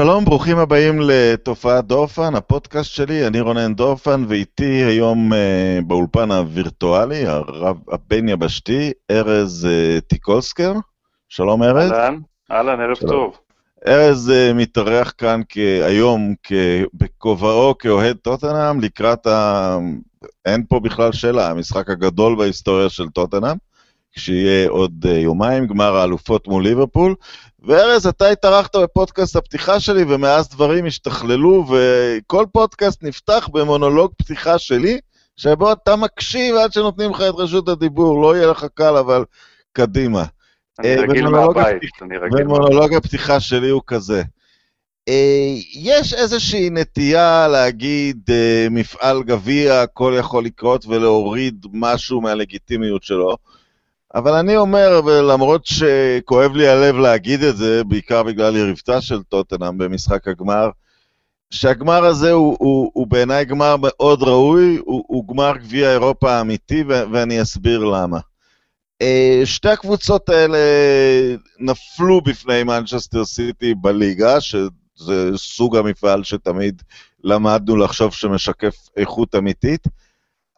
שלום, ברוכים הבאים לתופעת דורפן, הפודקאסט שלי, אני רונן דורפן, ואיתי היום באולפן הווירטואלי, הבין יבשתי, ארז טיקולסקר. שלום ארז. אהלן, ערב טוב. ארז מתארח כאן היום בכובעו כאוהד טוטנהאם, לקראת אין פה בכלל שאלה, המשחק הגדול בהיסטוריה של טוטנהאם. כשיהיה עוד יומיים, גמר האלופות מול ליברפול, וארז, אתה התארחת בפודקאסט הפתיחה שלי, ומאז דברים השתכללו, וכל פודקאסט נפתח במונולוג פתיחה שלי, שבו אתה מקשיב עד שנותנים לך את רשות הדיבור, לא יהיה לך קל, אבל קדימה. אני רגיל מהבית, אני רגיל. ומונולוג הפתיחה שלי הוא כזה. יש איזושהי נטייה להגיד מפעל גביע, הכל יכול לקרות, ולהוריד משהו מהלגיטימיות שלו, אבל אני אומר, ולמרות שכואב לי הלב להגיד את זה, בעיקר בגלל יריבתה של טוטנהאם במשחק הגמר, שהגמר הזה הוא בעיניי גמר מאוד ראוי, הוא גמר גביע אירופה האמיתי, ואני אסביר למה. שתי הקבוצות האלה נפלו בפני מנצ'סטר סיטי בליגה, שזה סוג המפעל שתמיד למדנו לחשוב שמשקף איכות אמיתית,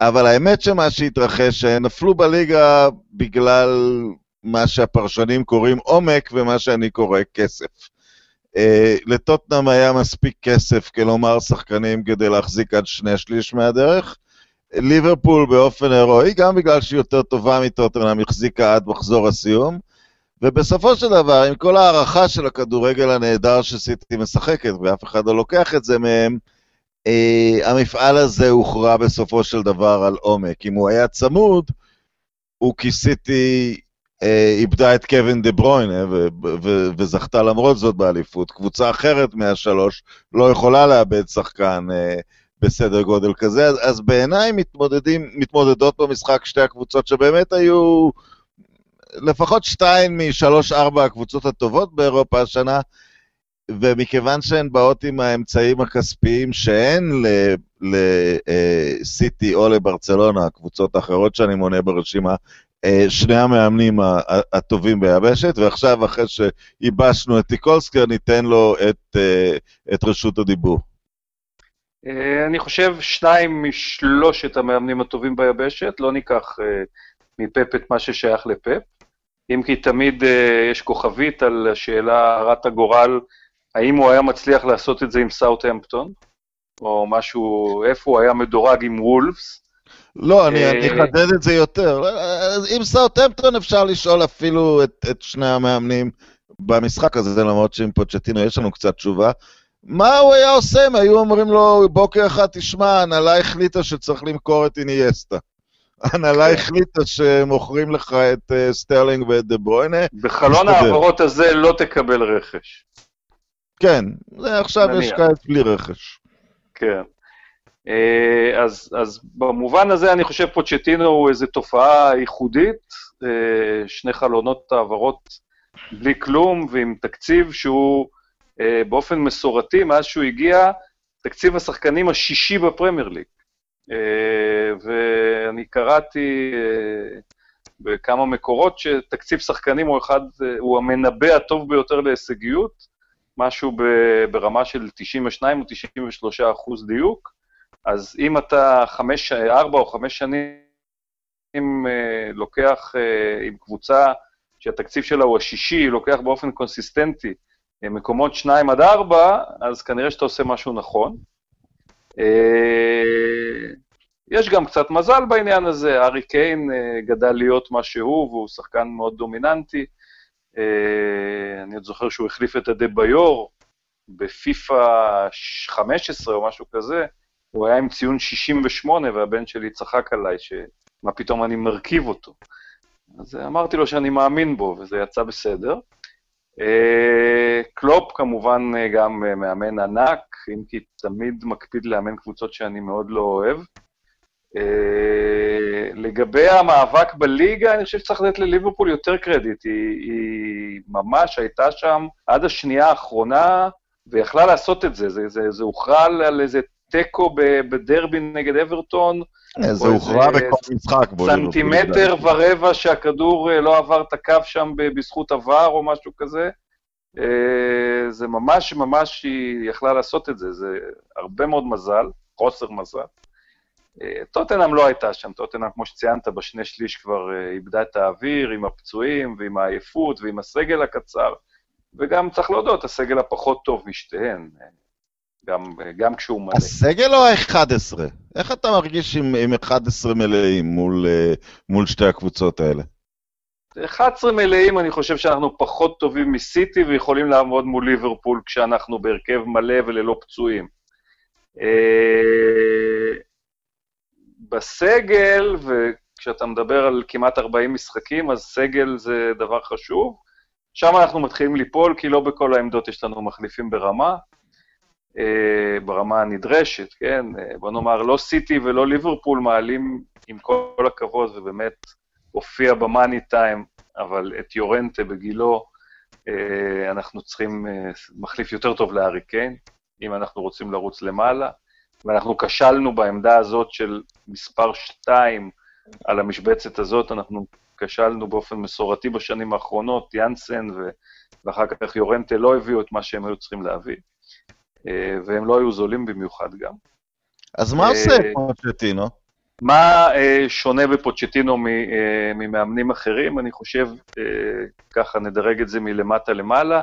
אבל האמת שמה שהתרחש, שנפלו בליגה בגלל מה שהפרשנים קוראים עומק, ומה שאני קורא כסף. לטוטנהאם היה מספיק כסף, כלומר שחקנים, כדי להחזיק עד 2/3 מהדרך. ליברפול באופן הרואי, גם בגלל שהיא יותר טובה מטוטנהאם, החזיקה עד מחזור הסיום. ובסופו של דבר, עם כל הערכה של הכדורגל הנהדר שסיטי משחקת, ואף אחד לא לוקח את זה מהם, המפעל הזה הוכרע בסופו של דבר על עומק. אם הוא היה צמוד, הוא כיסיתי, איבדה את קווין דה ברוין, וזכתה למרות זאת באליפות. קבוצה אחרת מה3 לא יכולה לאבד שחקן בסדר גודל כזה, אז בעיניי מתמודדות במשחק שתי הקבוצות שבאמת היו לפחות 2 מ3-4 הקבוצות הטובות באירופה השנה, ומכיוון שהן באות עם האמצעים הכספיים שהן לסיטי או לברצלונה, הקבוצות האחרות שאני מונה ברשימה, שני המאמנים הטובים ביבשת, ועכשיו אחרי שאיבשנו את טיקולסקר, ניתן לו את רשות הדיבור. אני חושב 2 מ3 המאמנים הטובים ביבשת, לא ניקח מפפ את מה ששייך לפפ, אם כי תמיד יש כוכבית על השאלה הרת הגורל, האם הוא היה מצליח לעשות את זה עם סאות'המפטון, או משהו, איפה הוא היה מדורג עם וולפס? לא, אני חדד את זה יותר. עם סאות'המפטון אפשר לשאול אפילו את שני המאמנים במשחק הזה, למרות שעם פוצ'טינו יש לנו קצת תשובה. מה הוא היה עושה? הם היו אומרים לו, בוקר אחד תשמע, הנהלה החליטה שצריך למכור את אינייסטה. הנהלה החליטה שמוכרים לך את סטרלינג ואת דה ברוינה. בחלון העברות הזה לא תקבל רכש. כן, עכשיו יש כאלה בלי רכש. כן, אז במובן הזה אני חושב פוצ'טינו הוא איזו תופעה ייחודית, שני חלונות העברות בלי כלום, ועם תקציב שהוא באופן מסורתי, מאז שהוא הגיע, תקציב השחקנים השישי בפרמייר ליג. ואני קראתי בכמה מקורות שתקציב שחקנים הוא המנבא הטוב ביותר להישגיות, משהו ברמה של 92 או 93% דיוק, אז אם אתה 4 או 5 שנים לוקח עם קבוצה שהתקציב שלה הוא השישי, לוקח באופן קונסיסטנטי מקומות 2-4, אז כנראה שאתה עושה משהו נכון. יש גם קצת מזל בעניין הזה, הארי קיין גדל להיות משהו, והוא שחקן מאוד דומיננטי, אני עוד זוכר שהוא החליף את הדביור בפיפה 15 או משהו כזה, הוא היה עם ציון 68 והבן שלי צחק עליי שמה פתאום אני מרכיב אותו, אז אמרתי לו שאני מאמין בו וזה יצא בסדר. קלופ כמובן גם מאמן ענק, אם כי תמיד מקפיד לאמן קבוצות שאני מאוד לא אוהב. לגבי המאבק בליגה, אני חושב שצריך לתת לליברפול יותר קרדיט, היא ממש הייתה שם עד השנייה האחרונה, ויכלה לעשות את זה, זה הוכרע על איזה טקו בדרבי נגד אברטון, זה הוכרע בכל משחק, סנטימטר ורבע שהכדור לא עבר את הקו שם בזכות עבר או משהו כזה, זה ממש ממש היא יכלה לעשות את זה, זה הרבה מאוד מזל, חוסר מזל. טוטנהאם לא הייתה שם, טוטנהאם כמו שציינת בשני שליש כבר איבדה את האוויר עם הפצועים ועם העייפות ועם הסגל הקצר, וגם צריך להודות, הסגל הפחות טוב משתיהן, גם כשהוא מלא. הסגל או ה-11? איך אתה מרגיש עם 11 מלאים מול שתי הקבוצות האלה? 11 מלאים, אני חושב שאנחנו פחות טובים מסיטי ויכולים לעמוד מול ליברפול כשאנחנו בהרכב מלא וללא פצועים. בסגל, וכשאתה מדבר על כמעט 40 משחקים, אז סגל זה דבר חשוב. שם אנחנו מתחילים ליפול, כי לא בכל העמדות יש לנו מחליפים ברמה, ברמה הנדרשת, כן? בוא נאמר, לא סיטי ולא ליברפול מעלים עם כל הכבוד, ובאמת הופיע במאני טיים, אבל את יורנטה בגילו, אנחנו צריכים מחליף יותר טוב להארי קיין, אם אנחנו רוצים לרוץ למעלה, ואנחנו כשלנו בעמדה הזאת של מספר 2 על המשבצת הזאת, אנחנו כשלנו באופן מסורתי בשנים האחרונות, יאנסן ואחר כך יורנטה לא הביאו את מה שהם היו צריכים להביא, והם לא היו זולים במיוחד גם. אז מה עושה פוצ'טינו? מה שונה בפוצ'טינו ממאמנים אחרים? אני חושב, ככה נדרג את זה מלמטה למעלה,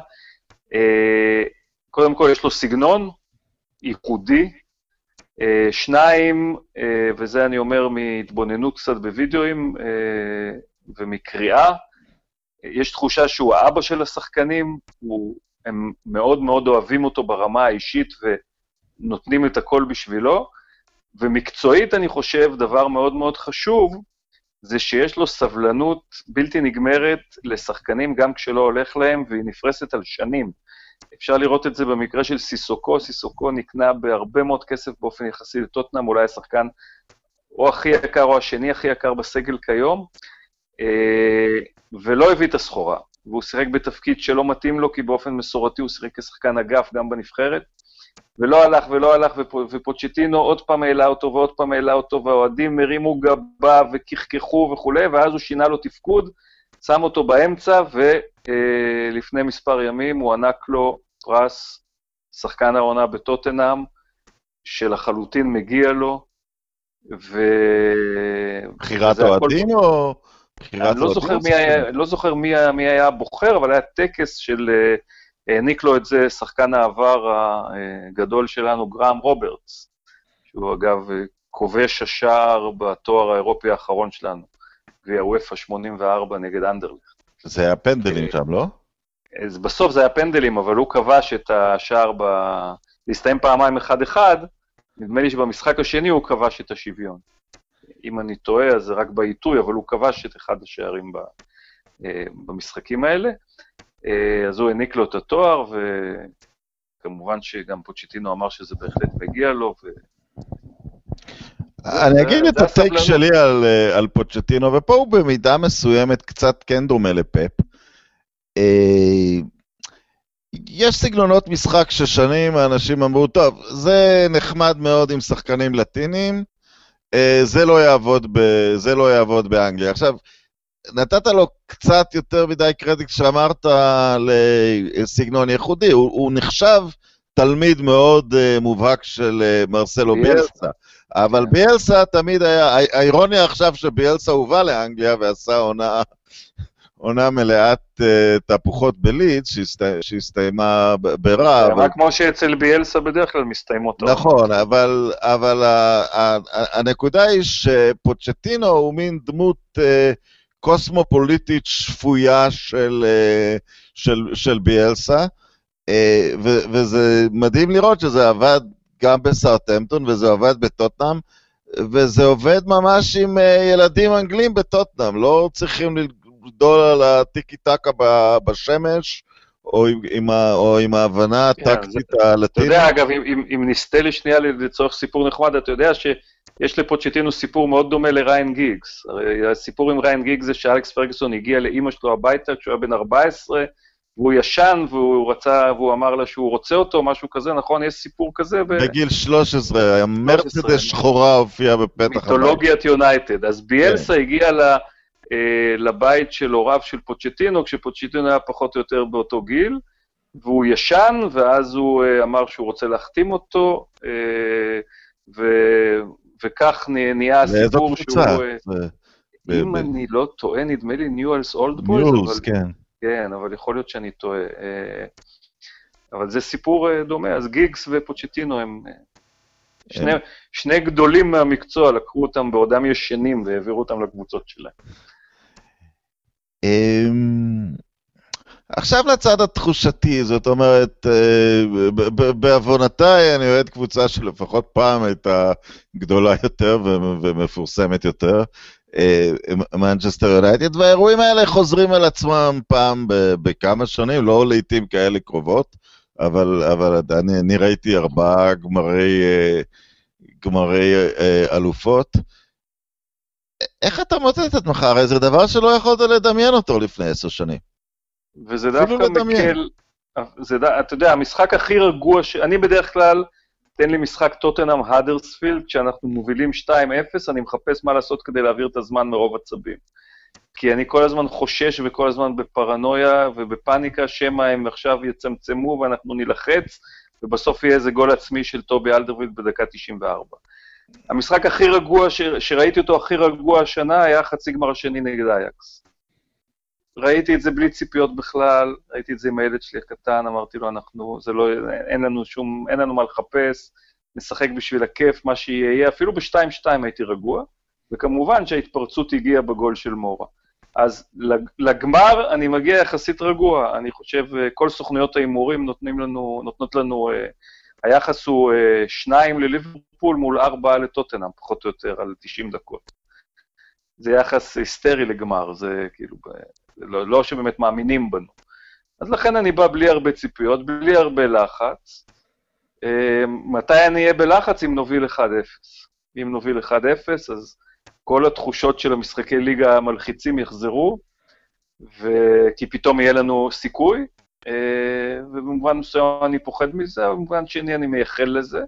קודם כל יש לו סגנון ייחודי, שניים, וזה אני אומר מהתבוננות קצת בווידאוים ומקריאה, יש תחושה שהוא האבא של השחקנים, הם מאוד מאוד אוהבים אותו ברמה האישית ונותנים את הכל בשבילו, ומקצועית אני חושב דבר מאוד מאוד חשוב, זה שיש לו סבלנות בלתי נגמרת לשחקנים גם כשלא הולך להם, והיא נפרסת על שנים. אפשר לראות את זה במקרה של סיסוקו, סיסוקו נקנה בהרבה מאוד כסף באופן יחסי לטוטנהאם, אולי השחקן או הכי יקר או השני הכי יקר בסגל כיום, ולא הביא את הסחורה, והוא שיחק בתפקיד שלא מתאים לו, כי באופן מסורתי הוא שיחק כשחקן אגף גם בנבחרת, ולא הלך ולא הלך, ופוצ'טינו עוד פעם העלה אותו ועוד פעם העלה אותו, והאוהדים הרימו גבה וכחכחו וכולי, ואז הוא שינה לו תפקוד, שם אותו באמצע, ולפני מספר ימים הוא ענק לו פרס שחקן העונה בטוטנהאם, שלחלוטין מגיע לו, ו... בחירת אוהדים או... אני לא זוכר מי היה הבוחר, אבל היה טקס של... העניק לו את זה שחקן העבר הגדול שלנו, גראם רוברטס, שהוא אגב כובש השער בתואר האירופי האחרון שלנו, והוופא 84 נגד אנדרליך. זה היה פנדלים שם, לא? אז בסוף זה היה פנדלים, אבל הוא כבש את השער, להסתיים פעמיים 1-1, נדמה לי שבמשחק השני הוא כבש את השוויון. אם אני טועה, אז זה רק בעיתוי, אבל הוא כבש את אחד השערים במשחקים האלה. אז הוא העניק לו את התואר, וכמובן שגם פוצ'טינו אמר שזה בהחלט מגיע לו. אני אגיד את הטייק שלי על פוצ'טינו, ופה הוא במידה מסוימת קצת כן דומה לפאפ. יש סגנונות משחק ששנים, האנשים אמרו, טוב, זה נחמד מאוד עם שחקנים לטינים, זה לא יעבוד באנגליה. עכשיו, נתת לו קצת יותר מדי קרדיט שאמרת לסגנון ייחודי, הוא נחשב תלמיד מאוד מובהק של מרסלו ביאלסה, אבל ביאלסה תמיד היה, האירוניה עכשיו שביאלסה הובא לאנגליה ועשה עונה מלאת תפוחות בליד, שהסתיימה ברע. זה רק כמו שאצל ביאלסה בדרך כלל מסתיימות. נכון, אבל הנקודה היא שפוצ'טינו הוא מין דמות קוסמופוליטית שפויה של ביאלסה, וזה מדהים לראות שזה עבד גם בסאות'המפטון, וזה עובד בטוטנהאם, וזה עובד ממש עם ילדים אנגלים בטוטנהאם, לא צריכים לגדול על הטיקי-טקה בשמש, או עם ההבנה הטקטית הלטינית. אתה יודע, אגב, אם נסתה לי שנייה לצורך סיפור נחמד, אתה יודע יש לפוצ'טינו סיפור מאוד דומה לרעין גיגס. הסיפור עם רעין גיגס זה שאלכס פרגסון הגיע לאמא שלו הביתה כשהוא היה בן 14, והוא ישן והוא אמר לה שהוא רוצה אותו, משהו כזה, נכון? יש סיפור כזה? בגיל 13, המרצדס שחורה הופיעה בפתח. מיתולוגיית יונייטד. אז ביאלסה הגיע לבית של הוריו של פוצ'טינו, כשפוצ'טינו היה פחות או יותר באותו גיל, והוא ישן, ואז הוא אמר שהוא רוצה להחתים אותו, וכך נהיה הסיפור שהוא... אם אני לא טועה, נדמה לי ניוואלס אולד בויז, ניוואלס, כן. כן, אבל יכול להיות שאני טועה. אבל זה סיפור דומה, אז גיגס ופוצ'טינו הם... שני גדולים מהמקצוע, לקחו אותם בעודם ישנים והעבירו אותם לקבוצות שלהם. עכשיו לצד התחושתי, זאת אומרת, בעוונותיי אני אוהד קבוצה שלפחות פעם הייתה גדולה יותר ומפורסמת יותר, מנצ'סטר יונייטד, והאירועים האלה חוזרים על עצמם פעם בכמה שנים, לא לעתים כאלה קרובות, אבל אני ראיתי 4 גמרי אלופות. איך אתה מוצא את עצמך? הרי זה דבר שלא יכולת לדמיין אותו לפני 10 שנים. וזה דווקא מקל, אתה יודע, המשחק הכי רגוע, אני בדרך כלל, תן לי משחק טוטנהאם הוטספור, כשאנחנו מובילים 2-0, אני מחפש מה לעשות כדי להעביר את הזמן מרוב עצבים. כי אני כל הזמן חושש וכל הזמן בפרנויה ובפניקה, שמה הם עכשיו יצמצמו ואנחנו נלחץ, ובסוף יהיה איזה גול עצמי של טובי אלדרווילד בדקה 94. המשחק הכי רגוע, שראיתי אותו הכי רגוע השנה, היה חצי גמר השני נגד אייאקס. ראיתי את זה בלי ציפיות בכלל, ראיתי את זה עם הילד שלי הקטן, אמרתי לו, אנחנו, זה לא, אין לנו מה לחפש, נשחק בשביל הכיף, מה שיהיה, אפילו ב-2-2 הייתי רגוע, וכמובן שההתפרצות הגיעה בגול של מורה. אז לגמר אני מגיע יחסית רגוע, אני חושב כל סוכנויות האימורים נותנות לנו, היחס הוא 2 לליברפול מול 4 לטוטנהאם, פחות או יותר, על 90 דקות. זה יחס היסטרי לגמר, זה כאילו, לא שבאמת מאמינים בנו. אז לכן אני בא בלי הרבה ציפיות, בלי הרבה לחץ. מתי אני אהיה בלחץ? אם נוביל 1-0. אם נוביל 1-0, אז כל התחושות של המשחקי ליגה המלחיצים יחזרו, כי פתאום יהיה לנו סיכוי, ובמובן מסוים אני פוחד מזה, ובמובן שני אני מייחל לזה.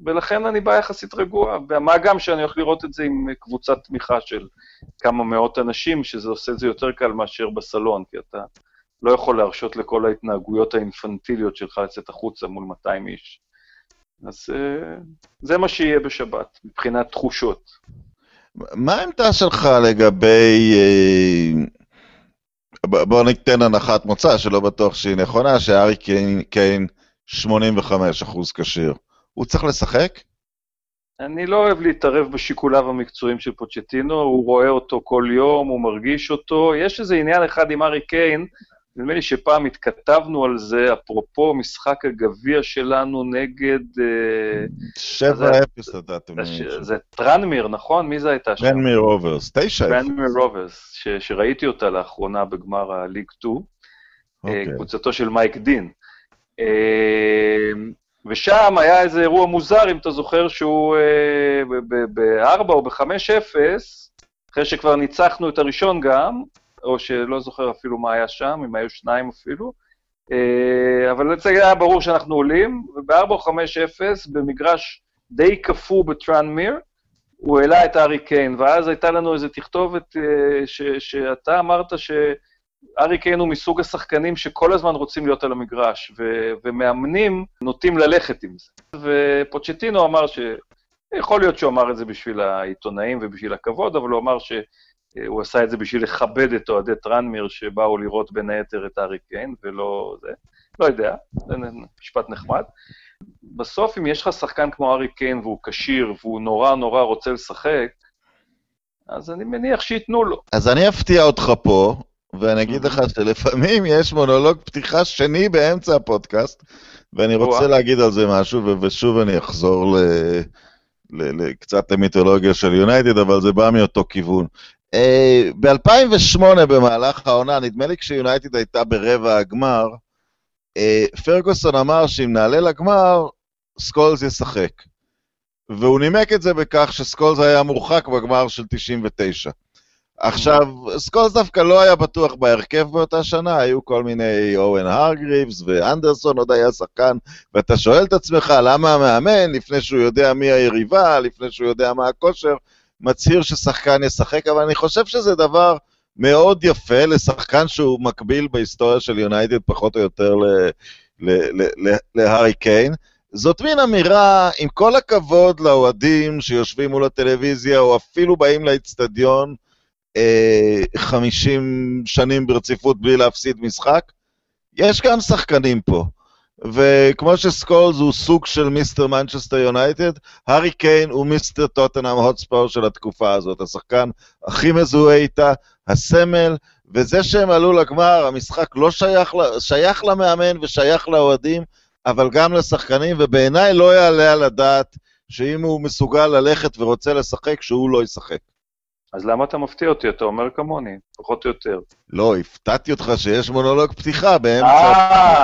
ולכן אני בא יחסית רגוע, ומה גם שאני הולך לראות את זה עם קבוצת תמיכה של כמה מאות אנשים, שזה עושה את זה יותר קל מאשר בסלון, כי אתה לא יכול להרשות לכל ההתנהגויות האינפנטיליות שלך לצאת החוצה מול 200 איש. אז זה מה שיהיה בשבת, מבחינת תחושות. מה העמדה שלך לגבי... בואו נקטן הנחת מוצא, שלא בטוח שהיא נכונה, שהארי קיין 85% כשיר. הוא צריך לשחק? אני לא אוהב להתערב בשיקוליו המקצועיים של פוצ'טינו, הוא רואה אותו כל יום, הוא מרגיש אותו, יש איזה עניין אחד עם ארי קיין, נדמה לי שפעם התכתבנו על זה, אפרופו משחק הגביע שלנו נגד... 7-0 לדעתם. זה טרנמיר, נכון? מי זה הייתה שם? טרנמיר רוברס, 9-0. טרנמיר רוברס, שראיתי אותה לאחרונה בגמר הליג 2, קבוצתו של מייק דין. ושם היה איזה אירוע מוזר, אם אתה זוכר שהוא ב-4 או ב-5-0, אחרי שכבר ניצחנו את הראשון גם, או שלא זוכר אפילו מה היה שם, אם היו 2 אפילו, אבל זה היה ברור שאנחנו עולים, וב-4 או 5-0, במגרש די כפו בטרנמיר, הוא העלה את ארי קיין, ואז הייתה לנו איזו תכתובת שאתה אמרת ארי קיין הוא מסוג השחקנים שכל הזמן רוצים להיות על המגרש, ומאמנים נוטים ללכת עם זה. ופוצ'טינו אמר יכול להיות שהוא אמר את זה בשביל העיתונאים ובשביל הכבוד, אבל הוא אמר שהוא עשה את זה בשביל לכבד את אוהדי טרנמיר שבאו לראות בין היתר את ארי קיין, ולא זה, לא יודע, זה משפט נחמד. בסוף אם יש לך שחקן כמו ארי קיין והוא כשיר והוא נורא נורא רוצה לשחק, אז אני מניח שיתנו לו. אז אני אפתיע אותך פה, ואני אגיד לך שלפעמים יש מונולוג פתיחה שני באמצע הפודקאסט, ואני רוצה להגיד על זה משהו, ושוב אני אחזור קצת למיתולוגיה של יונייטד, אבל זה בא מאותו כיוון. ב-2008 במהלך העונה, נדמה לי כשיונייטד הייתה ברבע הגמר, פרגוסון אמר שאם נעלה לגמר, סקולס ישחק. והוא נימק את זה בכך שסקולס היה מורחק בגמר של 99. עכשיו, סקולס דווקא לא היה בטוח בהרכב באותה שנה, היו כל מיני אוהן הרגריבס ואנדרסון עוד היה שחקן, ואתה שואל את עצמך למה המאמן, לפני שהוא יודע מי היריבה, לפני שהוא יודע מה הכושר, מצהיר ששחקן ישחק, אבל אני חושב שזה דבר מאוד יפה לשחקן שהוא מקביל בהיסטוריה של יונייטד פחות או יותר להרי קיין. זאת מין אמירה, עם כל הכבוד לאוהדים שיושבים מול הטלוויזיה, או אפילו באים לאצטדיון 50 שנים ברציפות בלי להפסיד משחק, יש גם שחקנים פה. וכמו שסקולס הוא סוג של מיסטר מנצ'סטר יונייטד, הארי קיין הוא מיסטר טוטנהאם הוטספור של התקופה הזאת, השחקן הכי מזוהה איתה, הסמל, וזה שהם עלו לגמר, המשחק לא שייך למאמן ושייך לאוהדים, אבל גם לשחקנים, ובעיניי לא יעלה על הדעת שאם הוא מסוגל ללכת ורוצה לשחק, שהוא לא ישחק. אז למה אתה מפתיע אותי? אתה אומר כמוני, פחות או יותר. לא, הפתעתי אותך שיש מונולוג פתיחה באמצע.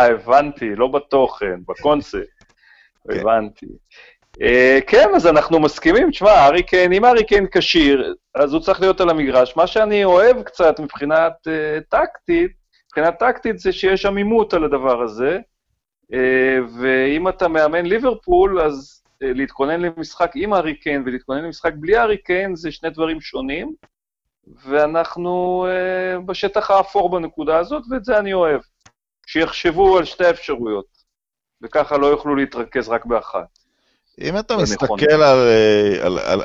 הבנתי, לא בתוכן, בקונספט. הבנתי. כן, אז אנחנו מסכימים, תשמע, הארי קיין, אם הארי קיין כשיר, אז הוא צריך להיות על המגרש. מה שאני אוהב קצת מבחינה טקטית זה שיש עמימות על הדבר הזה, ואם אתה מאמן ליברפול, אז להתכונן למשחק עם הארי קיין ולהתכונן למשחק בלי הארי קיין, זה שני דברים שונים, ואנחנו בשטח האפור בנקודה הזאת, ואת זה אני אוהב, שיחשבו על שתי אפשרויות, וככה לא יוכלו להתרכז רק באחת. אם אתה מסתכל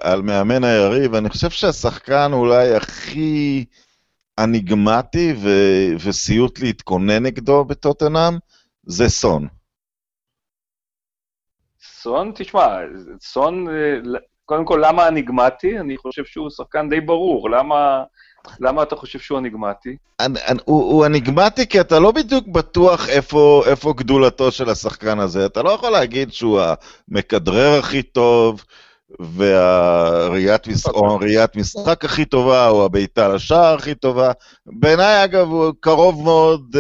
על מאמן היריב, אני חושב שהשחקן אולי הכי אניגמטי וסיוט להתכונן נגדו בטוטנהאם, זה סון. סון, תשמע, סון, קודם כל, למה אניגמטי? אני חושב שהוא שחקן די ברור, למה אתה חושב שהוא אניגמטי? הוא אניגמטי כי אתה לא בדיוק בטוח איפה גדולתו של השחקן הזה, אתה לא יכול להגיד שהוא המקדרר הכי טוב, והראיית משחק הכי טובה, או הביתה לשער הכי טובה, בעיניי אגב הוא קרוב מאוד...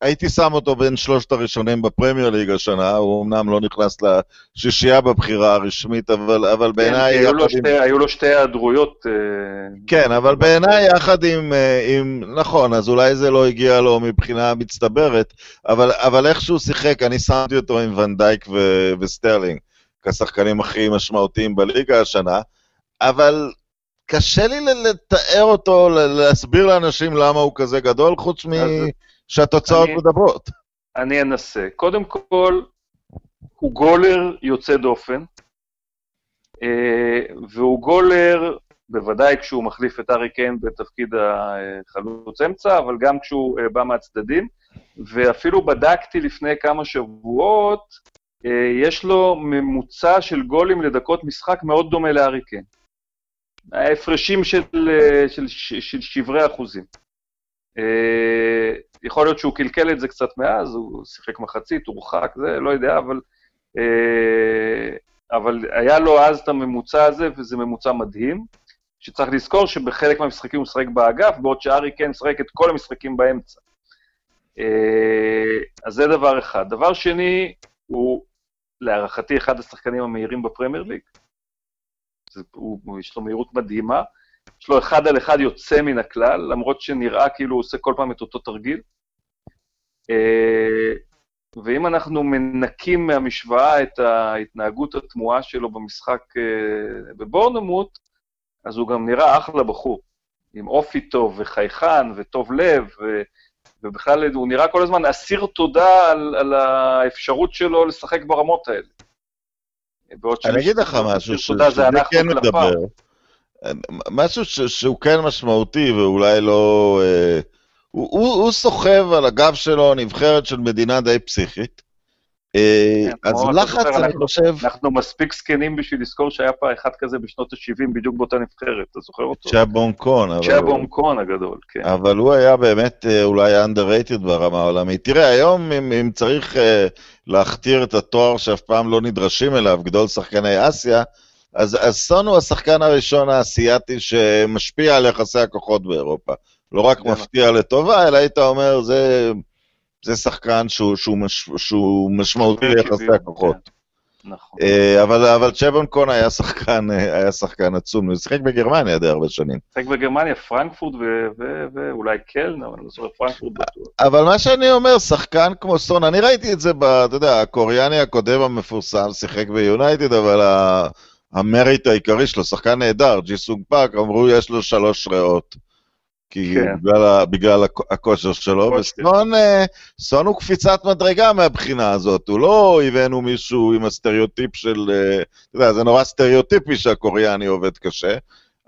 הייתי שם אותו בין שלושת הראשונים בפרמייר ליג השנה, הוא אמנם לא נכנס לשישייה בבחירה הרשמית, אבל בעיניי... היו לו שתי היעדרויות... כן, אבל בעיניי יחד עם... נכון, אז אולי זה לא הגיע לו מבחינה מצטברת, אבל איך שהוא שיחק, אני שמתי אותו עם ונדייק וסטרלינג, כשחקנים הכי משמעותיים בליגה השנה, אבל... קשה לי לתאר אותו, להסביר לאנשים למה הוא כזה גדול, חוץ שהתוצאות מדברות. אני אנסה. קודם כל, הוא גולר יוצא דופן, והוא גולר, בוודאי כשהוא מחליף את הארי קיין בתפקיד החלוץ אמצע, אבל גם כשהוא בא מהצדדים, ואפילו בדקתי לפני כמה שבועות, יש לו ממוצע של גולים לדקות משחק מאוד דומה לארי קיין. ההפרשים של שברי אחוזים. יכול להיות שהוא קלקל את זה קצת מאז, הוא שיחק מחצית, הוא רוחק, זה לא יודע, אבל היה לו אז את הממוצע הזה, וזה ממוצע מדהים, שצריך לזכור שבחלק מהמשחקים הוא שחק באגף, בעוד שארי כן שחק את כל המשחקים באמצע. אז זה דבר אחד. דבר שני, הוא להערכתי אחד השחקנים המהירים בפרמייר ליג, יש לו מהירות מדהימה, יש לו אחד על אחד יוצא מן הכלל, למרות שנראה כאילו הוא עושה כל פעם את אותו תרגיל, ואם אנחנו מנקים מהמשוואה את ההתנהגות התמועה שלו במשחק בבורנמוט, אז הוא גם נראה אחלה בחור, עם אופי טוב וחייכן וטוב לב, ובכלל הוא נראה כל הזמן אסיר תודה על האפשרות שלו לשחק ברמות האלה. אני אגיד לך משהו שזה כן מדבר, משהו שהוא כן משמעותי ואולי לא, הוא סוחב על הגב שלו נבחרת של מדינה די פסיכית, אז לחץ אני חושב... אנחנו מספיק סקנים בשביל לזכור שהיה פעם אחד כזה בשנות ה-70 בדיוק באותה נבחרת, אתה זוכר אותו? צ'אבונקון הגדול, כן. אבל הוא היה באמת אולי underrated ברמה העולמית. תראה, היום אם צריך להכתיר את התואר שאף פעם לא נדרשים אליו, גדול שחקני אסיה, אז סון הוא השחקן הראשון האסייתי שמשפיע על יחסי הכוחות באירופה. לא רק מפתיע לטובה, אלא היית אומר זה שחקן שהוא משמעותי ליחסי הכוחות. נכון. אבל צ'בונקון היה שחקן עצום, הוא שחק בגרמניה די הרבה שנים. שחק בגרמניה, פרנקפורט ואולי קלן, אבל לא זוכר פרנקפורט. אבל מה שאני אומר, שחקן כמו סון, אני ראיתי את זה, אתה יודע, הקוריאני הקודם המפורסם, שיחק ביונייטד, אבל המריט העיקרי שלו, שחקן נהדר, ג'י סונג פאק, אמרו יש לו 3 ריאות. כי בגלל הכושר שלו, וסון הוא קפיצת מדרגה מהבחינה הזאת, הוא לא הבאנו מישהו עם הסטריאוטיפ של, זה נורא סטריאוטיפי שהקוריאני עובד קשה,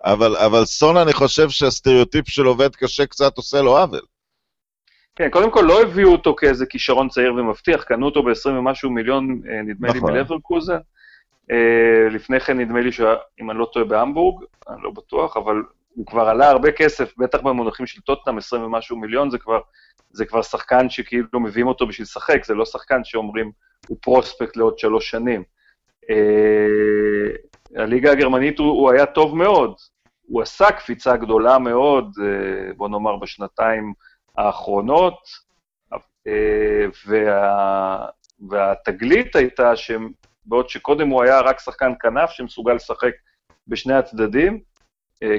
אבל סון אני חושב שהסטריאוטיפ של עובד קשה קצת עושה לו עוול. כן, קודם כל לא הביאו אותו כאיזה כישרון צעיר ומבטיח, קנו אותו ב-20 ומשהו מיליון, נדמה לי מלברקוזן, לפני כן נדמה לי שאם אני לא טועה בהמבורג, אני לא בטוח, אבל הוא כבר עלה הרבה כסף, בטח במונחים של טוטנהאם, 20 ומשהו מיליון, זה כבר שחקן שכאילו מביאים אותו בשביל לשחק, זה לא שחקן שאומרים, הוא פרוספקט לעוד 3 שנים. הליגה הגרמנית הוא היה טוב מאוד, הוא עשה קפיצה גדולה מאוד, בוא נאמר בשנתיים האחרונות, והתגלית הייתה שבעוד שקודם הוא היה רק שחקן כנף, שמסוגל לשחק בשני הצדדים,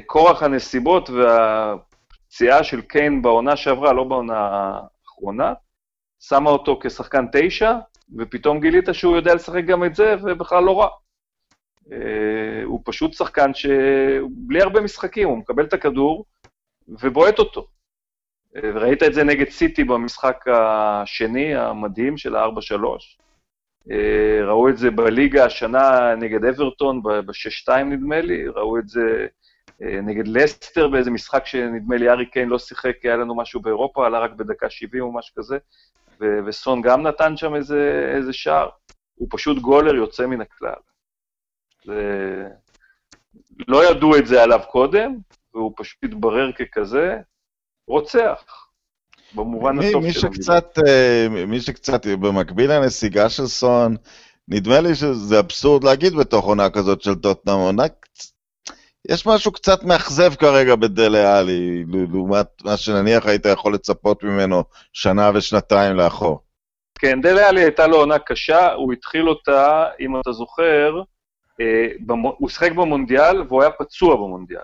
כורח הנסיבות והפציעה של קיין בעונה שעברה, לא בעונה האחרונה, שמה אותו כשחקן 9, ופתאום גילית שהוא יודע לשחק גם את זה, ובכלל לא רע. הוא פשוט שחקן שבלי הרבה משחקים, הוא מקבל את הכדור ובועט אותו. וראית את זה נגד סיטי במשחק השני המדהים של ה-4-3. ראו את זה בליגה השנה נגד אברטון, ב-6-2 נדמה לי, ראו את זה נגד לסטר באיזה משחק שנדמה לי ארי קיין לא שיחק, היה לנו משהו באירופה, עלה רק בדקה 70 או משהו כזה, וסון גם נתן שם איזה שער, הוא פשוט גולר יוצא מן הכלל. לא ידעו את זה עליו קודם, והוא פשוט התברר ככזה, רוצח, במובן הטוב של המילה. מי שקצת במקביל לנסיגה של סון, נדמה לי שזה אבסורד להגיד בתוך עונה כזאת של טוטנהאם, עונה קצת, יש משהו קצת מאכזב כרגע בדלה עלי, לעומת מה שנניח היית יכול לצפות ממנו שנה ושנתיים לאחור. כן, דלה עלי הייתה לו עונה קשה, הוא התחיל אותה, אם אתה זוכר, הוא שחק במונדיאל והוא היה פצוע במונדיאל.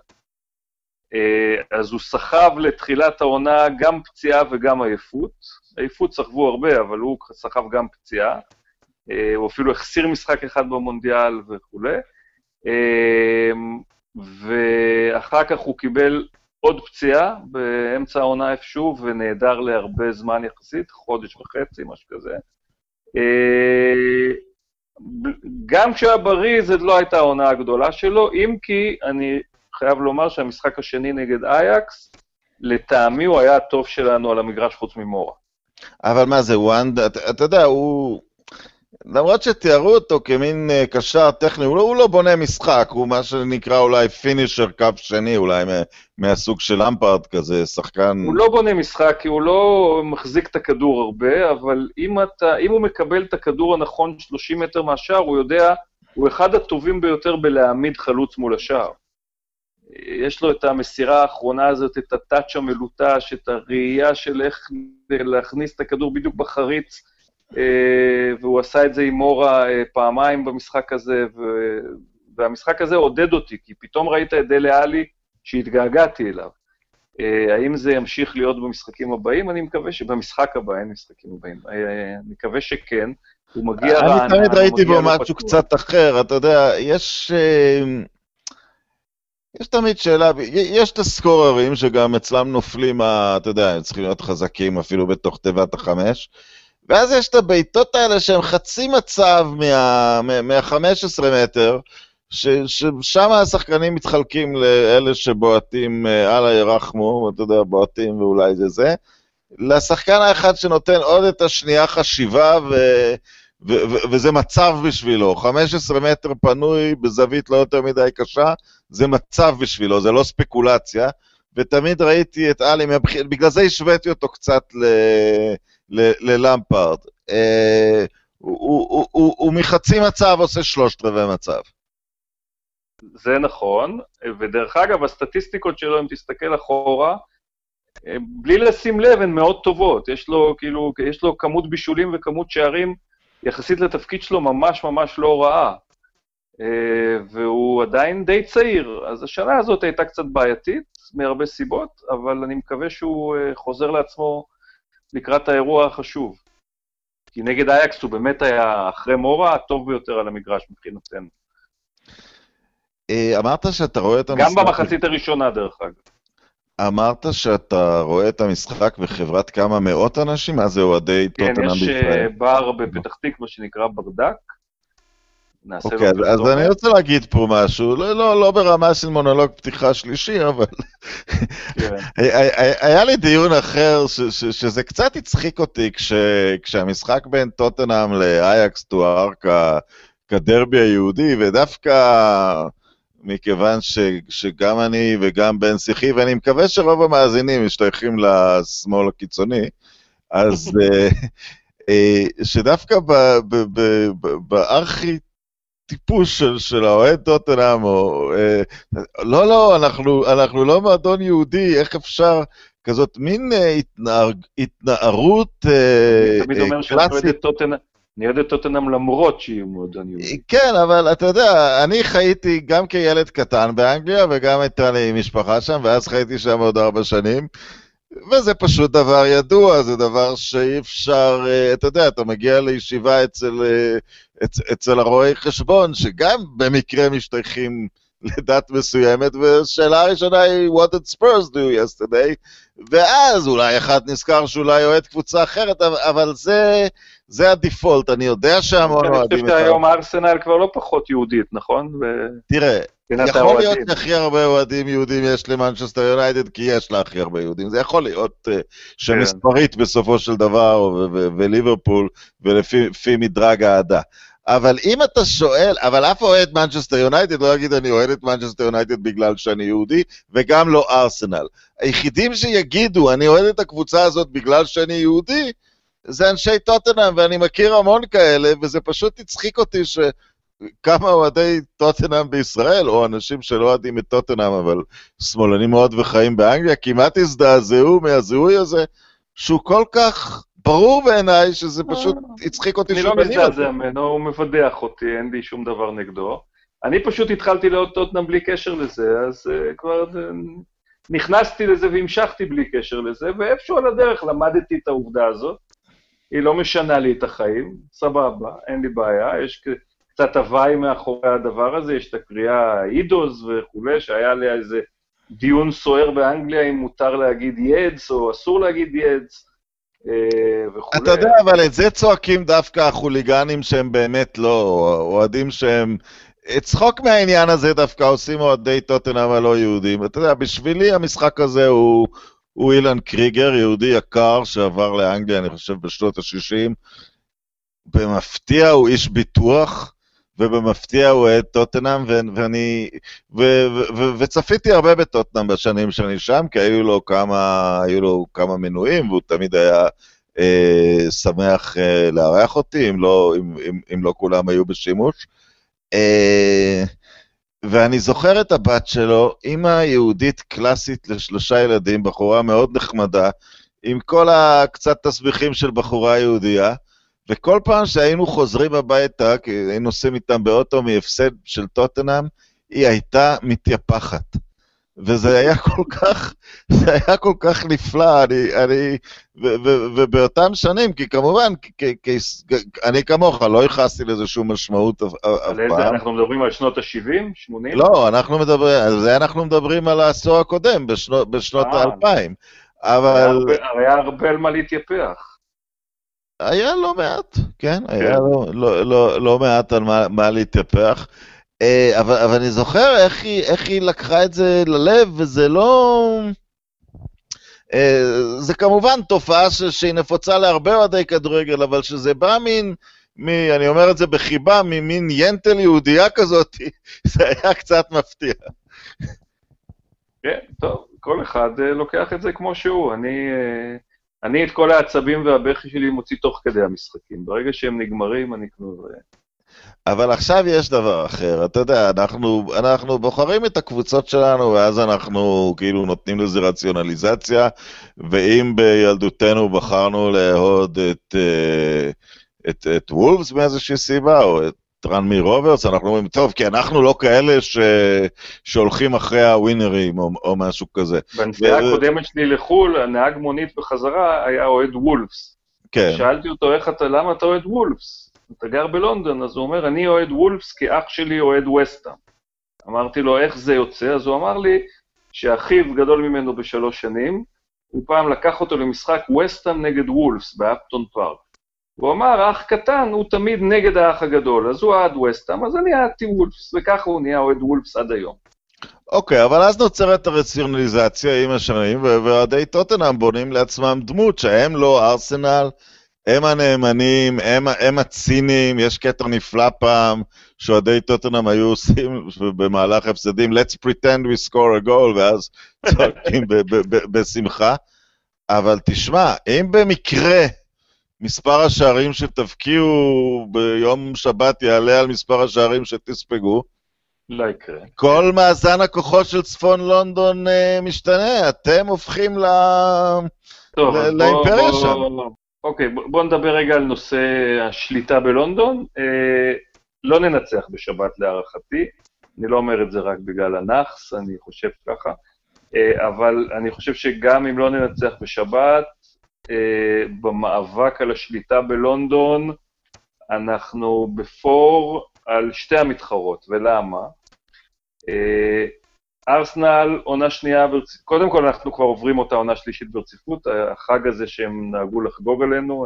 אז הוא סחב לתחילת העונה גם פציעה וגם עייפות. עייפות סחבו הרבה, אבל הוא סחב גם פציעה. הוא אפילו החסיר משחק אחד במונדיאל וכו'. ואחר כך הוא קיבל עוד פציעה באמצע העונה איפשהו, ונהדר להרבה זמן יחסית, חודש וחצי, משהו כזה. גם כשהיה בריא, זאת לא הייתה העונה הגדולה שלו, אם כי אני חייב לומר שהמשחק השני נגד אייאקס, לטעמי הוא היה הטוב שלנו על המגרש חוץ ממורה. אבל מה זה, אתה יודע, הוא למרות שתיארו אותו כמין קשר טכני, הוא לא בונה משחק, הוא מה שנקרא אולי פינישר קו שני, אולי מהסוג של אמפרד כזה, שחקן. הוא לא בונה משחק, כי הוא לא מחזיק את הכדור הרבה, אבל אם הוא מקבל את הכדור הנכון 30 מטר מהשאר, הוא יודע, הוא אחד הטובים ביותר בלהעמיד חלוץ מול השאר. יש לו את המסירה האחרונה הזאת, את הטאץ' המלוטש, את הראייה של איך להכניס את הכדור בדיוק בחריץ, והוא עשה את זה עם מורה פעמיים במשחק הזה, והמשחק הזה עודד אותי, כי פתאום ראית את דלה עלי שהתגעגעתי אליו. האם זה ימשיך להיות במשחקים הבאים? אני מקווה שבמשחק הבא אין משחקים הבאים. אני מקווה שכן, הוא מגיע רענן. אני תמיד ראיתי בו משהו קצת אחר, אתה יודע, יש תמיד שאלה, יש את הסקוררים שגם אצלם נופלים, אתה יודע, הם צריכים להיות חזקים אפילו בתוך תיבת 5, ואז יש את הביתות האלה שהם חצי מצב מה-15 מטר, ששם השחקנים מתחלקים לאלה שבועטים על הירחמו, אתה יודע, בועטים ואולי זה, לשחקן האחד שנותן עוד את השנייה חשיבה, וזה מצב בשבילו, 15 מטר פנוי בזווית לא יותר מדי קשה, זה מצב בשבילו, זה לא ספקולציה, ותמיד ראיתי את אלי, בגלל זה השוויתי אותו קצת ללמפארד, הוא מחצי מצב עושה 3/4 מצב. זה נכון, ודרך אגב הסטטיסטיקות שלו, אם תסתכל אחורה, בלי לשים לב הן מאוד טובות, יש לו כמות בישולים וכמות שערים, יחסית לתפקיד שלו ממש ממש לא רעה, והוא עדיין די צעיר, אז השנה הזאת הייתה קצת בעייתית, מהרבה סיבות, אבל אני מקווה שהוא חוזר לעצמו לקראת האירוע החשוב, כי נגד אייאקס הוא באמת היה אחרי מורה הטוב ביותר על המגרש מבחינתנו. אמרת שאתה רואה את המשחק. גם במחצית הראשונה דרך אגב. אמרת שאתה רואה את המשחק בחברת כמה מאות אנשים, אז זה אוהדי טוטנהאם בישראל. כן, יש בר בפתח תקווה שנקרא ברדק. אוקיי, אז אני רוצה להגיד פה משהו, לא ברמה של מונולוג פתיחה שלישי, אבל היה לי דיון אחר שזה קצת הצחיק אותי כשהמשחק בין טוטנהאם לאייאקס תואר כדרבי היהודי, ודווקא מכיוון שגם אני וגם בן שיחי, ואני מקווה שרוב המאזינים משתייכים לשמאל הקיצוני, אז שדווקא בארכי טיפוש של האוהד טוטנהאם, לא, אנחנו לא מועדון יהודי, איך אפשר כזאת מין התנערות קלאסית. נהדת טוטנהאם למרות שהיא מועדון יהודי. כן, אבל אתה יודע, אני חייתי גם כילד קטן באנגליה, וגם הייתה לי משפחה שם, ואז חייתי שם עוד 4 שנים, וזה פשוט דבר ידוע, זה דבר שאי אפשר, אתה יודע, אתה מגיע לישיבה אצל הרואי חשבון, שגם במקרה משתייכים לדת מסוימת, והשאלה הראשונה היא, what did Spurs do yesterday? ואז אולי אחד נזכר שאולי אוהד קבוצה אחרת, אבל זה הדיפולט, אני יודע שהמון אוהדים... אני חושב שהיום ארסנל כבר לא פחות יהודית, נכון? תראה, יכול להיות שהכי הרבה אוהדים יהודים יש למנצ'סטר יונייטד, כי יש לה הכי הרבה יהודים, זה יכול להיות שמספרית בסופו של דבר, וליברפול, ולפי מדרג העדה. אבל אם אתה שואל, אבל אף אוהד מנצ'סטר יונייטד לא יגיד אני אוהד את מנצ'סטר יונייטד בגלל שאני יהודי, וגם לא ארסנל. היחידים שיגידו אני אוהד את הקבוצה הזאת בגלל שאני יהודי, זה אנשי טוטנהאם, ואני מכיר המון כאלה, וזה פשוט הצחיק אותי שכמה אוהדי טוטנהאם בישראל, או אנשים שלא אוהדים את טוטנהאם, אבל שמאלנים מאוד וחיים באנגליה, כמעט הזדעזעו מהזיהוי הזה, שהוא כל כך... ברור בעיניי שזה פשוט הצחיק אותי שבנים. אני לא מזדעזע ממנו, הוא מבדח אותי, אין לי שום דבר נגדו. אני פשוט התחלתי לאהוב טוטנהאם בלי קשר לזה, אז כבר נכנסתי לזה והמשכתי בלי קשר לזה, ואיפשהו על הדרך למדתי את העובדה הזאת, היא לא משנה לי את החיים, סבבה, אין לי בעיה, יש קצת הוואי מאחורי הדבר הזה, יש את הקריאה אידוס וכו', שהיה לי איזה דיון סוער באנגליה, אם מותר להגיד ידס או אסור להגיד ידס, אתה יודע, אבל את זה צועקים דווקא החוליגנים שהם באמת לא אוהדים שהם צחוק מהעניין הזה דווקא עושים אוהדי טוטנהאם הלא יהודים. אתה יודע, בשבילי המשחק הזה הוא אילן קריגר, יהודי יקר שעבר לאנגליה, אני חושב בשנות ה-60, במפתיע הוא איש ביטוח, ובמפתיע הוא אוהד טוטנהאם, וצפיתי הרבה בטוטנהאם בשנים שאני שם, כי היו לו כמה מינויים, והוא תמיד היה שמח לארח אותי, אם לא כולם היו בשימוש. ואני זוכר את הבת שלו, אמא יהודית קלאסית ל3 ילדים, בחורה מאוד נחמדה, עם כל הקצת תסביכים של בחורה יהודייה, וכל פעם שהיינו חוזרים הביתה, כי היינו נוסעים איתם באוטו מהפסד של טוטנהאם, היא הייתה מתייפחת. וזה היה כל כך נפלא, ובאותם שנים, כי כמובן, אני כמוך, לא ייחסתי לזה שום משמעות אף פעם. אנחנו מדברים על שנות ה-70, 80? לא, אנחנו מדברים על העשור הקודם, בשנות ה-2000. אבל... היה הרבה על מה להתייפח. היה לא מעט, כן, היה לא מעט על מה להתייפח, אבל אני זוכר איך היא לקחה את זה ללב, וזה לא, זה כמובן תופעה שהיא נפוצה להרבה אוהדי כדורגל, אבל שזה בא אני אומר את זה בחיבה, ממין ינטל יהודייה כזאת, זה היה קצת מפתיע. כן, טוב, כל אחד לוקח את זה כמו שהוא, אני את כל העצבים והבכי שלי מוציא תוך כדי המשחקים. ברגע שהם נגמרים, אני כבר... אבל עכשיו יש דבר אחר. אתה יודע, אנחנו בוחרים את הקבוצות שלנו, ואז אנחנו כאילו נותנים לזה רציונליזציה, ואם בילדותנו בחרנו להעוד את וולפס מאיזושהי סיבה, או את רעין רוברטס, אנחנו אומרים, טוב, כי אנחנו לא כאלה שהולכים אחרי הווינרים, או משהו כזה. בנסיעה הקודמת שלי לחול, הנהג מונית בחזרה היה אוהד וולפס. כן. שאלתי אותו, למה אתה אוהד וולפס? אתה גר בלונדון, אז הוא אומר, אני אוהד וולפס כי אח שלי אוהד וסטהאם. אמרתי לו, איך זה יוצא? אז הוא אמר לי, שאחיו גדול ממנו בשלוש שנים, הוא פעם לקח אותו למשחק ווסטהאם נגד וולפס באפטון פארק. הוא אמר, אח קטן הוא תמיד נגד האח הגדול, אז הוא עד ווסטהאם, אז אני עדתי וולפס, וככה הוא נהיה עד וולפס עד היום. אוקיי, אבל אז נוצרת הרציונליזציה עם השנים, ועדי טוטנהאם בונים לעצמם דמות שהם לא ארסנל, הם הנאמנים, הם הצינים, יש קטר נפלא פעם, שעדי טוטנהאם היו עושים במהלך הפסדים, let's pretend we score a goal, ואז צועקים בשמחה, אבל תשמע, אם במקרה מספר השערים שתבקיעו ביום שבת יעלה על מספר השערים שתספגו, לא יקרה. כל מאזן הכוחות של צפון לונדון משתנה, אתם הופכים לאימפריה שם. אוקיי, בואו נדבר רגע על נושא השליטה בלונדון. לא ננצח בשבת להערכתי, אני לא אומר את זה רק בגלל הנחס, אני חושב ככה, אבל אני חושב שגם אם לא ננצח בשבת, במאבק על השליטה בלונדון, אנחנו בפור על שתי המתחרות, ולמה? ארסנל עונה שנייה, קודם כל אנחנו כבר עוברים אותה עונה שלישית ברציפות, החג הזה שהם נהגו לחגוג עלינו,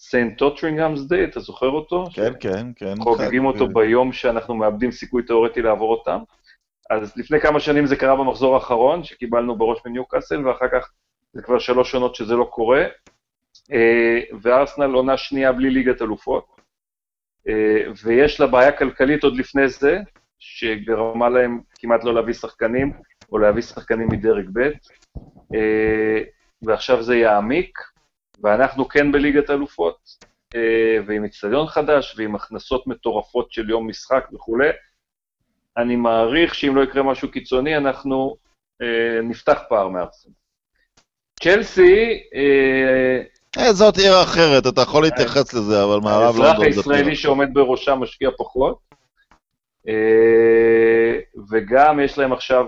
סיינט טוטרינגהאמס דיי, אתה זוכר אותו? כן, כן, כן. חוגגים אותו ביום שאנחנו מאבדים סיכוי תיאורטי לעבור אותם, אז לפני כמה שנים זה קרה במחזור האחרון, שקיבלנו בראש מניוקאסל, ואחר כך זה כבר 3 שנים שזה לא קורה, וארסנל עונה שנייה בלי ליגת אלופות, ויש לה בעיה כלכלית עוד לפני זה, שגרמה להם כמעט לא להביא שחקנים, או להביא שחקנים מדרג ב', ועכשיו זה יעמיק, ואנחנו כן בליגת אלופות, ועם אצטדיון חדש, ועם הכנסות מטורפות של יום משחק וכו'. אני מעריך שאם לא יקרה משהו קיצוני, אנחנו נפתח פער מארסנל. צ'לסי, זאת עיר אחרת, אתה יכול להתייחס לזה, אבל מערב לא... האזרח הישראלי שעומד בראשה משקיע פחות, וגם יש להם עכשיו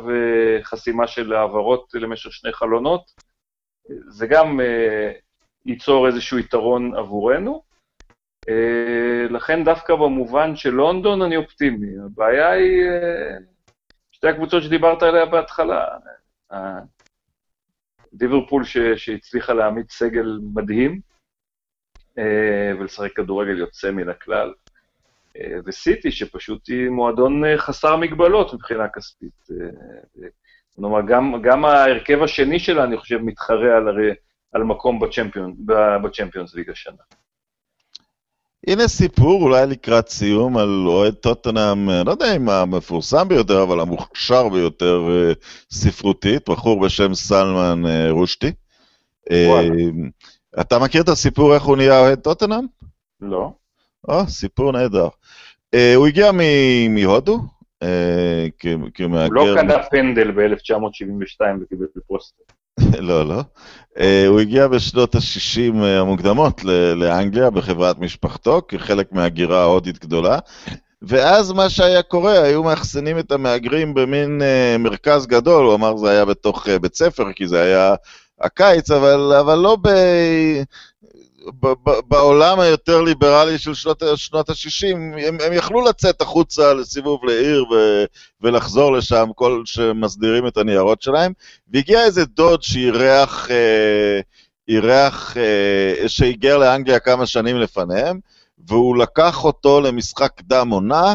חסימה של העברות למשך 2 חלונות, זה גם ייצור איזשהו יתרון עבורנו, לכן דווקא במובן של לונדון אני אופטימי, הבעיה היא שתי הקבוצות שדיברת עליה בהתחלה, ליברפול שהצליחה להעמיד סגל מדהים, ולשחק כדורגל יוצא מן הכלל, וסיטי שפשוט היא מועדון חסר מגבלות מבחינה כספית. כלומר, גם ההרכב השני שלה, אני חושב, מתחרה על מקום בצ'מפיונס ליג השנה. הנה סיפור, אולי לקראת סיום, על אוהד טוטנהאם, לא יודע אם המפורסם ביותר, אבל המוכשר ביותר ספרותית, בחור בשם סלמן רושדי. אתה מכיר את הסיפור איך הוא נהיה אוהד טוטנהאם? לא. סיפור נהדר. הוא הגיע מהודו, כמהגר... הוא לא קנה פנדל ב-1972 וקיבל פוסטר. לא. הוא הגיע בשנות ה-60 המוקדמות לאנגליה בחברת משפחתו, כחלק מהגירה ההודית גדולה, ואז מה שהיה קורה, היו מאחסנים את המהגרים במין מרכז גדול, הוא אמר זה היה בתוך בית ספר, כי זה היה הקיץ, אבל לא בעולם היותר ליברלי של שנות ה-60, הם יכלו לצאת החוצה לסיבוב לעיר ולחזור לשם כל שמסדירים את הניירות שלהם, והגיע איזה דוד שהיגר לאנגליה כמה שנים לפניהם, והוא לקח אותו למשחק קדם עונה,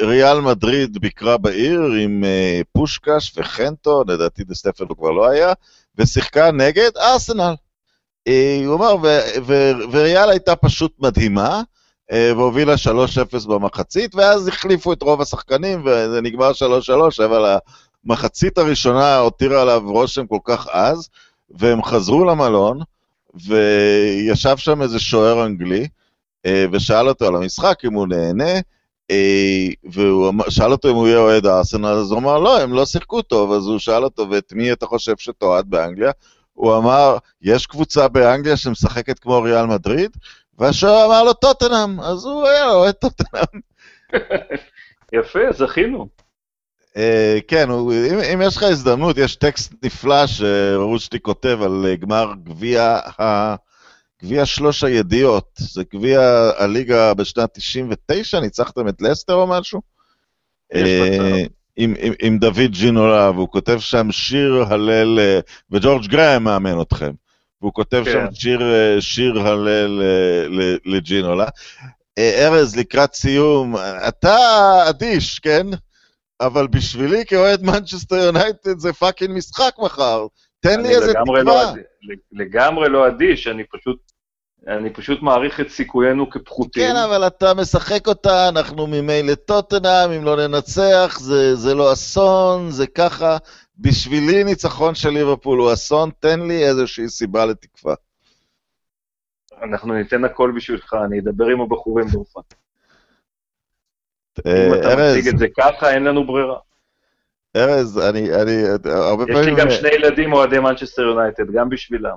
ריאל מדריד ביקרה בעיר עם פושקש וחנטו, לדעתי דסטפן הוא כבר לא היה, ושיחקה נגד ארסנל. הוא אומר, וריאל הייתה פשוט מדהימה, והובילה 3-0 במחצית, ואז החליפו את רוב השחקנים, וזה נגמר 3-3, אבל המחצית הראשונה הותירה עליו רושם כל כך אז, והם חזרו למלון, וישב שם איזה שוער אנגלי, ושאל אותו על המשחק אם הוא נהנה, והוא שאל אותו אם הוא יהיה אוהד ארסנל, אז הוא אמר, לא, הם לא שיחקו טוב, אז הוא שאל אותו, ואת מי אתה חושב שתועד באנגליה? הוא אמר, יש קבוצה באנגליה שמשחקת כמו ריאל מדריד, והשוער אמר לו טוטנהאם, אז הוא היה אוהד טוטנהאם. יפה, זכינו. כן, אם יש לך הזדמנות, יש טקסט נפלא שרושתי כותב על גמר גביע 3 הידיעות, זה גביע הליגה בשנת 99, ניצחתם את לסטר או משהו? עם דוד ג'ין עולה, והוא כותב שם שיר הלל, וג'ורג' גראם מאמן אתכם, והוא כותב שם שיר הלל לג'ין עולה. ארז, לקראת סיום, אתה אדיש, כן? אבל בשבילי כאוהד מנצ'סטר יונייטד זה פאקינג משחק מחר, תן לי איזה תקווה. לגמרי לא אדיש, אני פשוט מעריך את סיכויינו כפחותים. כן, אבל אתה משחק אותה, אנחנו ממילא טוטנהאם, אם לא ננצח, זה לא אסון, זה ככה, בשבילי ניצחון של ליברפול הוא אסון, תן לי איזושהי סיבה לתקווה. אנחנו ניתן הכל בשבילך, אני אדבר עם הבחורים דורפן. אם אתה מציג את זה ככה, אין לנו ברירה. ארז, אני הרבה פעמים... יש לי גם שני ילדים אוהדי מנצ'סטר יונייטד, גם בשבילם.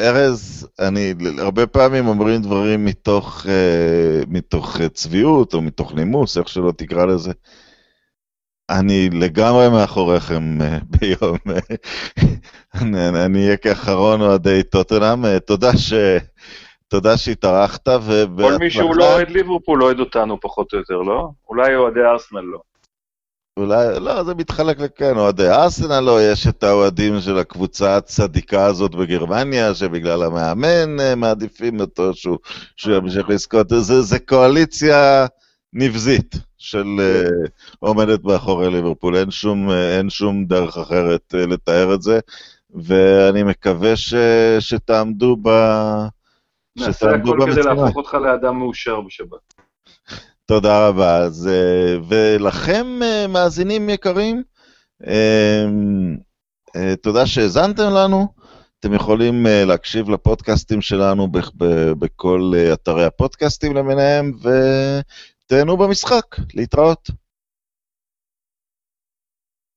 ארז, אני הרבה פעמים אומרים דברים מתוך צביעות או מתוך נימוס, איך שלא תקרא לזה. אני לגמרי מאחוריכם ביום. אני אהיה כאחרון אוהדי טוטנהאם. תודה שהתארחת. כל מי שהוא לא אוהד ליברפול אוהד אותנו פחות או יותר, לא? אולי אוהדי ארסנל לא. אולי, לא, זה מתחלק לכאן, אוהדי ארסנל לא, יש את האוהדים של הקבוצה הצדיקה הזאת בגרמניה, שבגלל המאמן מעדיפים אותו שהוא ימשיך לזכות, זה קואליציה נבזית של עומדת מאחורי ליברפול, אין שום דרך אחרת לתאר את זה, ואני מקווה שתעמדו נעשה הכל כדי להפוך אותך לאדם מאושר בשבת. תודה רבה, אז, ולכם מאזינים יקרים, תודה שהזנתם לנו, אתם יכולים להקשיב לפודקאסטים שלנו בכל אתרי הפודקאסטים למיניהם, ותהנו במשחק, להתראות.